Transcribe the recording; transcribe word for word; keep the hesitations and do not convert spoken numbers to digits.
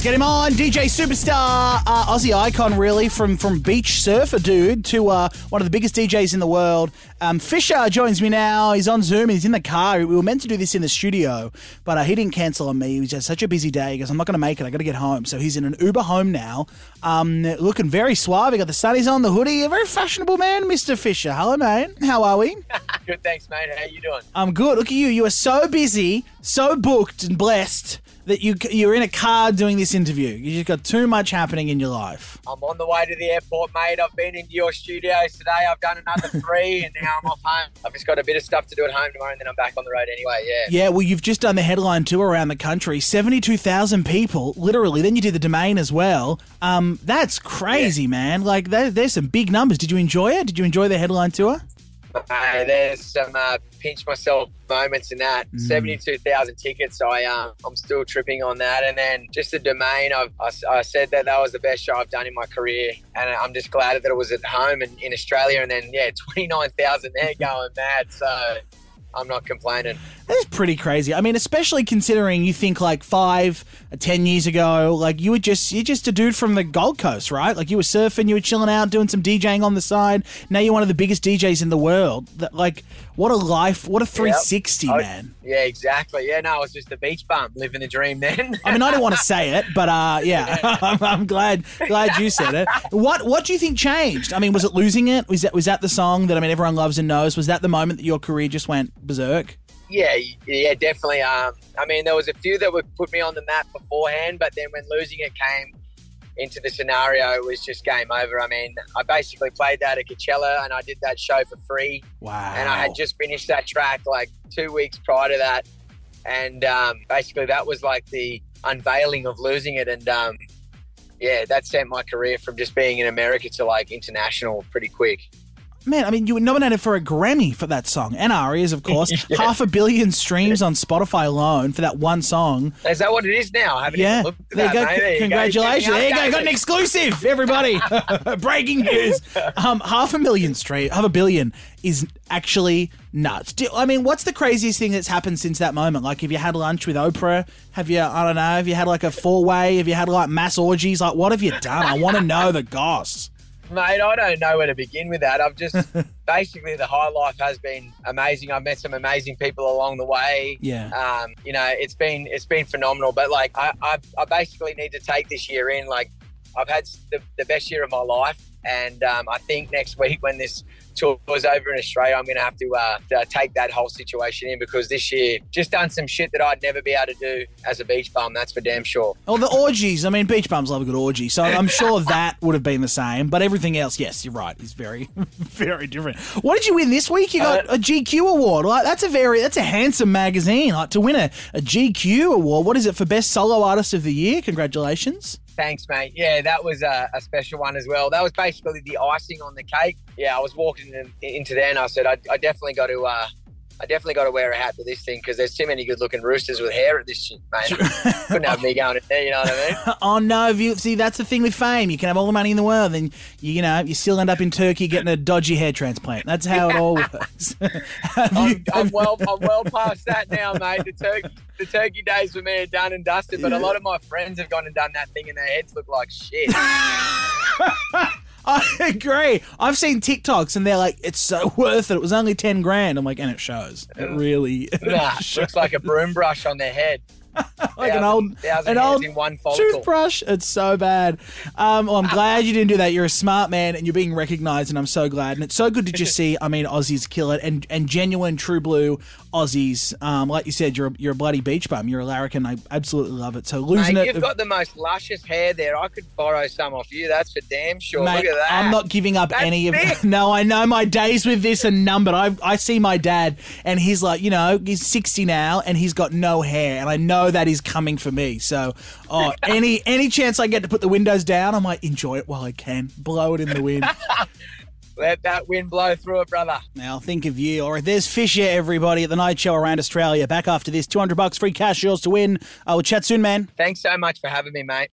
Let's get him on. D J Superstar, uh, Aussie icon, really, from, from beach surfer dude to uh, one of the biggest D Js in the world. Um, Fisher joins me now. He's on Zoom. He's in the car. We were meant to do this in the studio, but uh, he didn't cancel on me. He was just such a busy day. He goes, I'm not going to make it. I got to get home. So he's in an Uber home now, um, looking very suave. He got the sunnies on, the hoodie. A very fashionable man, Mister Fisher. Hello, mate. How are we? Good, thanks, mate. How you doing? I'm good. Look at you. You are so busy, so booked and blessed that you, you're in a car doing this interview. You just got too much happening in your life. I'm on the way to the airport, mate. I've been into your studios today. I've done another three and now I'm off home. I've just got a bit of stuff to do at home tomorrow and then I'm back on the road anyway, yeah. Yeah, well, you've just done the headline tour around the country. seventy-two thousand people, literally. Then you did the Domain as well. Um, that's crazy, yeah. man. Like, there, there's some big numbers. Did you enjoy it? Did you enjoy the headline tour? Hey, there's some uh, pinch myself moments in that. Mm. seventy-two thousand tickets, I, um, I'm still tripping on that. And then just the Domain, I've, I, I said that that was the best show I've done in my career. And I'm just glad that it was at home and in Australia. And then, yeah, twenty-nine thousand there going mad. So I'm not complaining. That's pretty crazy. I mean, especially considering you think like five, ten years ago, like you were just you're just a dude from the Gold Coast, right? Like you were surfing, you were chilling out, doing some DJing on the side. Now you're one of the biggest D Js in the world. Like, what a life! What a three sixty, yep. I, man. Yeah, exactly. Yeah, no, it was just a beach bum, living the dream then. I mean, I don't want to say it, but uh, yeah, I'm, I'm glad glad you said it. What What do you think changed? I mean, was it Losing It? Was that was that the song that I mean everyone loves and knows? Was that the moment that your career just went berserk? Yeah, yeah, definitely. Um, I mean, there was a few that would put me on the map beforehand, but then when Losing It came into the scenario, it was just game over. I mean, I basically played that at Coachella and I did that show for free. Wow. And I had just finished that track like two weeks prior to that. And um, basically that was like the unveiling of Losing It. And um, yeah, that sent my career from just being in America to like international pretty quick. Man, I mean, you were nominated for a Grammy for that song, and Arias, of course. yeah. Half a billion streams on Spotify alone for that one song. Is that what it is now? I haven't yeah. even looked at there that, go. Mate. There Congratulations. You go. There you go. You got an exclusive, everybody. Breaking news. Um, half a million streams, half a billion is actually nuts. Do, I mean, what's the craziest thing that's happened since that moment? Like, have you had lunch with Oprah? Have you, I don't know, have you had like a four-way? Have you had like mass orgies? Like, what have you done? I want to know the goss. Mate, I don't know where to begin with that. I've just basically the high life has been amazing. I've met some amazing people along the way. Yeah. Um, you know, it's been it's been phenomenal. But like, I I, I basically need to take this year in. Like, I've had the, the best year of my life, and um, I think next week when this tour is over in Australia, I'm going to have to uh, to take that whole situation in because this year just done some shit that I'd never be able to do as a beach bum. That's for damn sure. Well, the orgies. I mean, beach bums love a good orgy, so I'm sure that would have been the same. But everything else, yes, you're right, is very, very different. What did you win this week? You got uh, a G Q Award. Like that's a very that's a handsome magazine. Like to win a, a G Q Award. What is it for best solo artist of the year? Congratulations. Thanks, mate. Yeah, that was a, a special one as well. That was basically the icing on the cake. Yeah, I was walking in, into there and I said, I, I definitely got to, uh, I definitely got to wear a hat for this thing because there's too many good-looking roosters with hair at this shit, mate. Couldn't have me going in there, you know what I mean? Oh no, if you see, that's the thing with fame. You can have all the money in the world, and you, you know you still end up in Turkey getting a dodgy hair transplant. That's how it all works. I'm, you, I'm well, I'm well past that now, mate. The Turkey. The turkey days for me are done and dusted, but a lot of my friends have gone and done that thing and their heads look like shit. I agree. I've seen TikToks and they're like, it's so worth it. It was only ten grand. I'm like, and it shows. It really it nah, shows. Looks like a broom brush on their head. Like an old, an old one toothbrush. It's so bad. Um, well, I'm glad you didn't do that. You're a smart man and you're being recognised and I'm so glad. And it's so good to just see, I mean, Aussies kill it and, and genuine, true blue Aussies. Um, like you said, you're a, you're a bloody beach bum. You're a larrikin. I absolutely love it. So losing mate, you've it. You've got the most luscious hair there. I could borrow some off you. That's for damn sure. Mate, look at that. I'm not giving up that's any thick. Of No, I know my days with this are numbered. I, I see my dad and he's like, you know, he's sixty now and he's got no hair. And I know that is coming for me. So oh, any any chance I get to put the windows down, I might enjoy it while I can. Blow it in the wind. Let that wind blow through it, brother. Now think of you. All right, there's Fisher, everybody, at the Night Show around Australia. Back after this, two hundred bucks free cash, yours to win. I will chat soon, man. Thanks so much for having me, mate.